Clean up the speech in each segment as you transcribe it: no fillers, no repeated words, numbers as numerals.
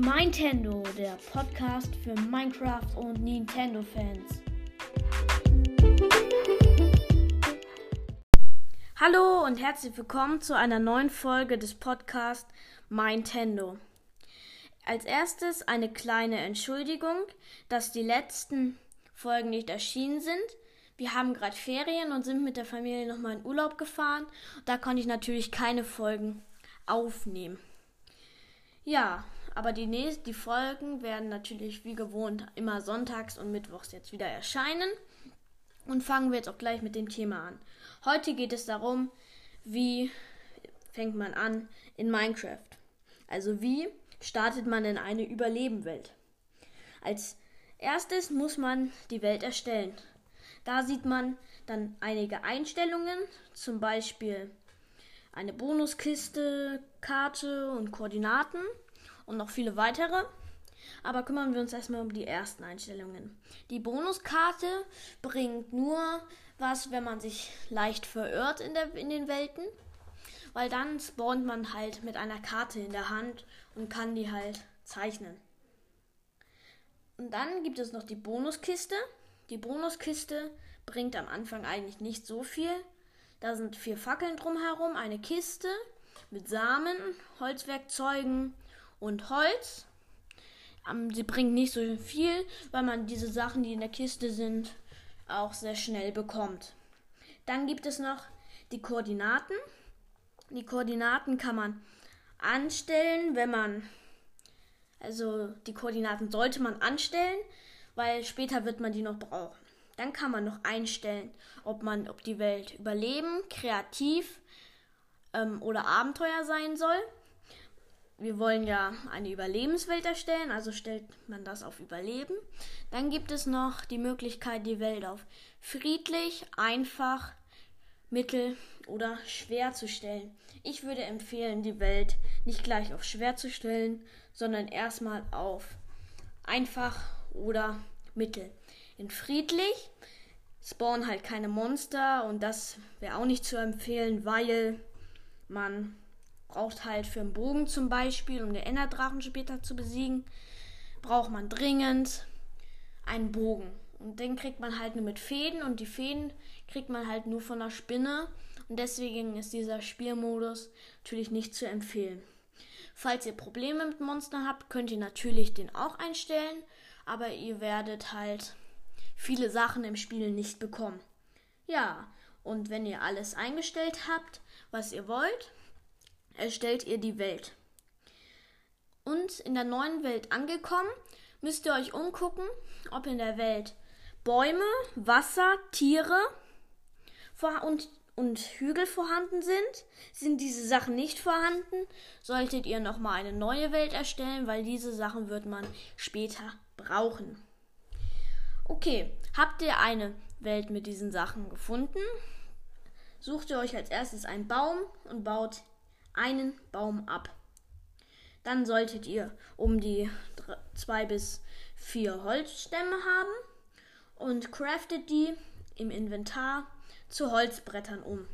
MeinTendo, der Podcast für Minecraft- und Nintendo-Fans. Hallo und herzlich willkommen zu einer neuen Folge des Podcasts MeinTendo. Als erstes eine kleine Entschuldigung, dass die letzten Folgen nicht erschienen sind. Wir haben gerade Ferien und sind mit der Familie nochmal in Urlaub gefahren. Da konnte ich natürlich keine Folgen aufnehmen. Ja, aber die Folgen werden natürlich wie gewohnt immer sonntags und mittwochs jetzt wieder erscheinen. Und fangen wir jetzt auch gleich mit dem Thema an. Heute geht es darum, wie fängt man an in Minecraft? Also wie startet man in eine Überlebenwelt? Als erstes muss man die Welt erstellen. Da sieht man dann einige Einstellungen, zum Beispiel eine Bonuskiste, Karte und Koordinaten und noch viele weitere. Aber kümmern wir uns erstmal um die ersten Einstellungen. Die Bonuskarte bringt nur was, wenn man sich leicht verirrt in den Welten, weil dann spawnt man halt mit einer Karte in der Hand und kann die halt zeichnen. Und dann gibt es noch die Bonuskiste. Die Bonuskiste bringt am Anfang eigentlich nicht so viel. Da sind 4 Fackeln drumherum, eine Kiste mit Samen, Holzwerkzeugen und Holz. Sie bringt nicht so viel, weil man diese Sachen, die in der Kiste sind, auch sehr schnell bekommt. Dann gibt es noch die Koordinaten. Die Koordinaten kann man anstellen, die Koordinaten sollte man anstellen, weil später wird man die noch brauchen. Dann kann man noch einstellen, ob die Welt überleben, kreativ oder Abenteuer sein soll. Wir wollen ja eine Überlebenswelt erstellen, also stellt man das auf Überleben. Dann gibt es noch die Möglichkeit, die Welt auf friedlich, einfach, mittel oder schwer zu stellen. Ich würde empfehlen, die Welt nicht gleich auf schwer zu stellen, sondern erstmal auf einfach oder mittel. In friedlich spawnen halt keine Monster und das wäre auch nicht zu empfehlen, weil man braucht halt für einen Bogen zum Beispiel, um den Enderdrachen später zu besiegen, braucht man dringend einen Bogen. Und den kriegt man halt nur mit Fäden und die Fäden kriegt man halt nur von der Spinne. Und deswegen ist dieser Spielmodus natürlich nicht zu empfehlen. Falls ihr Probleme mit Monstern habt, könnt ihr natürlich den auch einstellen, aber ihr werdet halt viele Sachen im Spiel nicht bekommen. Ja, und wenn ihr alles eingestellt habt, was ihr wollt, erstellt ihr die Welt. Und in der neuen Welt angekommen, müsst ihr euch umgucken, ob in der Welt Bäume, Wasser, Tiere und Hügel vorhanden sind. Sind diese Sachen nicht vorhanden, solltet ihr nochmal eine neue Welt erstellen, weil diese Sachen wird man später brauchen. Okay, habt ihr eine Welt mit diesen Sachen gefunden? Sucht ihr euch als erstes einen Baum und baut einen Baum ab. Dann solltet ihr um die 2 bis 4 Holzstämme haben und craftet die im Inventar zu Holzbrettern um.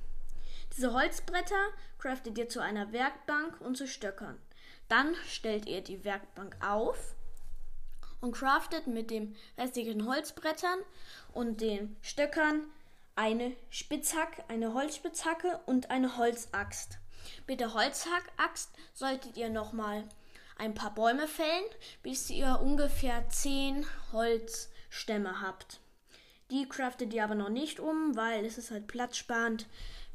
Diese Holzbretter craftet ihr zu einer Werkbank und zu Stöckern. Dann stellt ihr die Werkbank auf und craftet mit den restlichen Holzbrettern und den Stöckern eine Holzspitzhacke und eine Holzaxt. Mit der Holzaxt solltet ihr nochmal ein paar Bäume fällen, bis ihr ungefähr 10 Holzstämme habt. Die craftet ihr aber noch nicht um, weil es ist halt platzsparend,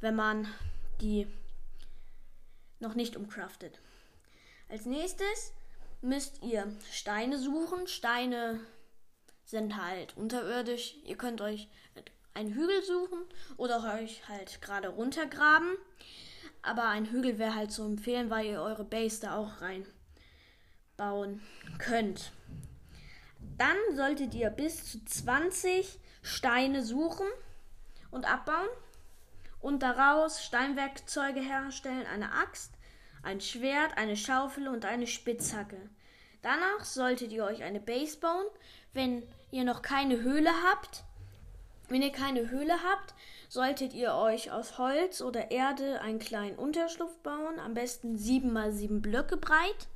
wenn man die noch nicht umcraftet. Als nächstes müsst ihr Steine suchen. Steine sind halt unterirdisch. Ihr könnt euch einen Hügel suchen oder euch halt gerade runtergraben. Aber ein Hügel wäre halt zu empfehlen, weil ihr eure Base da auch reinbauen könnt. Dann solltet ihr bis zu 20 Steine suchen und abbauen und daraus Steinwerkzeuge herstellen, eine Axt, ein Schwert, eine Schaufel und eine Spitzhacke. Danach solltet ihr euch eine Base bauen, wenn ihr noch keine Höhle habt. Wenn ihr keine Höhle habt, solltet ihr euch aus Holz oder Erde einen kleinen Unterschlupf bauen, am besten 7 x 7 Blöcke breit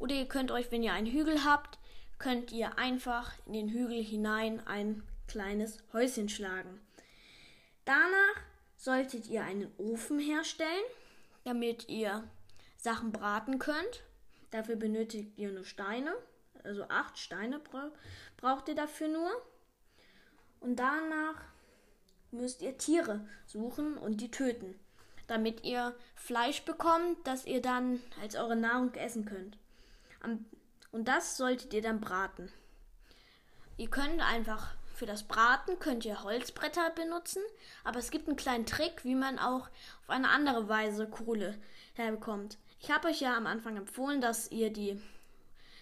Oder ihr könnt euch, wenn ihr einen Hügel habt, könnt ihr einfach in den Hügel hinein ein kleines Häuschen schlagen. Danach solltet ihr einen Ofen herstellen, damit ihr Sachen braten könnt. Dafür benötigt ihr nur Steine, also 8 Steine braucht ihr dafür nur. Und danach müsst ihr Tiere suchen und die töten, damit ihr Fleisch bekommt, das ihr dann als eure Nahrung essen könnt. Und das solltet ihr dann braten. Ihr könnt einfach für das Braten könnt ihr Holzbretter benutzen, aber es gibt einen kleinen Trick, wie man auch auf eine andere Weise Kohle herbekommt. Ich habe euch ja am Anfang empfohlen, dass ihr die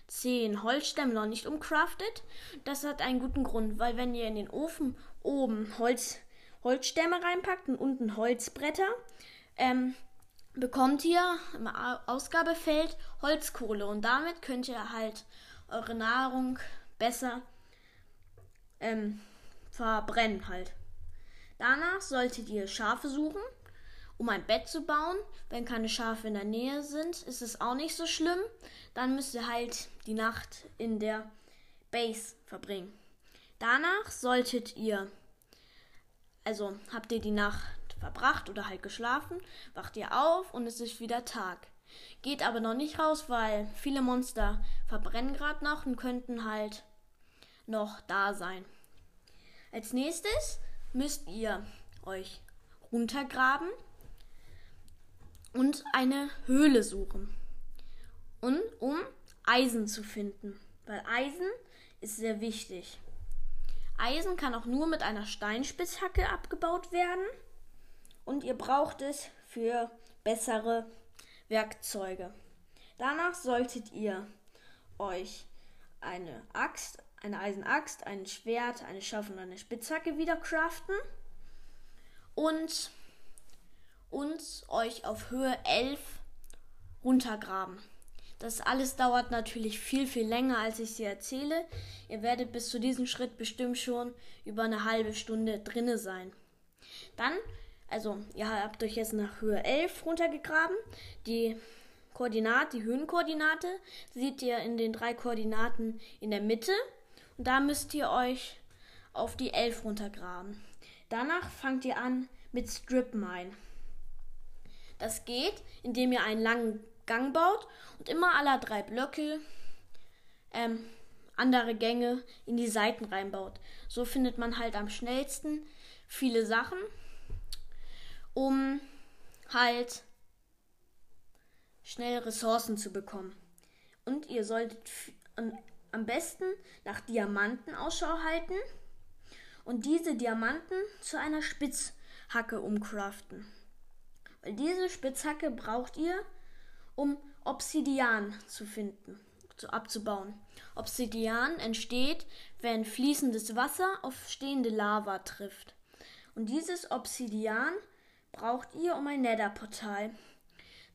10 Holzstämme noch nicht umcraftet. Das hat einen guten Grund, weil wenn ihr in den Ofen oben Holzstämme reinpackt und unten Holzbretter, bekommt ihr im Ausgabefeld Holzkohle und damit könnt ihr halt eure Nahrung besser verbrennen halt. Danach solltet ihr Schafe suchen, um ein Bett zu bauen. Wenn keine Schafe in der Nähe sind, ist es auch nicht so schlimm. Dann müsst ihr halt die Nacht in der Base verbringen. Danach solltet ihr, also habt ihr die Nacht verbracht oder halt geschlafen, wacht ihr auf und es ist wieder Tag. Geht aber noch nicht raus, weil viele Monster verbrennen gerade noch und könnten halt noch da sein. Als nächstes müsst ihr euch runtergraben und eine Höhle suchen, und um Eisen zu finden, weil Eisen ist sehr wichtig. Eisen kann auch nur mit einer Steinspitzhacke abgebaut werden und ihr braucht es für bessere Werkzeuge. Danach solltet ihr euch eine Axt, eine Eisenaxt, ein Schwert, eine Schaufel und eine Spitzhacke wieder craften und euch auf Höhe 11 runtergraben. Das alles dauert natürlich viel, viel länger, als ich sie erzähle. Ihr werdet bis zu diesem Schritt bestimmt schon über eine halbe Stunde drinne sein. Dann, also ihr habt euch jetzt nach Höhe 11 runtergegraben. Die Höhenkoordinate seht ihr in den 3 Koordinaten in der Mitte. Und da müsst ihr euch auf die 11 runtergraben. Danach fangt ihr an mit Stripmine. Das geht, indem ihr einen langen Gang baut und immer alle 3 Blöcke andere Gänge in die Seiten reinbaut. So findet man halt am schnellsten viele Sachen, um halt schnell Ressourcen zu bekommen. Und ihr solltet am besten nach Diamanten Ausschau halten und diese Diamanten zu einer Spitzhacke umcraften. Weil diese Spitzhacke braucht ihr, um Obsidian zu finden, abzubauen. Obsidian entsteht, wenn fließendes Wasser auf stehende Lava trifft. Und dieses Obsidian braucht ihr, um ein Netherportal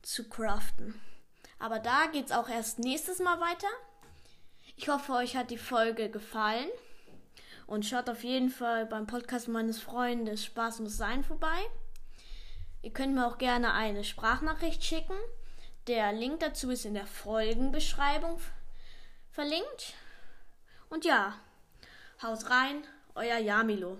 zu craften. Aber da geht's auch erst nächstes Mal weiter. Ich hoffe, euch hat die Folge gefallen und schaut auf jeden Fall beim Podcast meines Freundes Spaß muss sein vorbei. Ihr könnt mir auch gerne eine Sprachnachricht schicken. Der Link dazu ist in der Folgenbeschreibung verlinkt. Und ja, haut rein, euer Jamilo.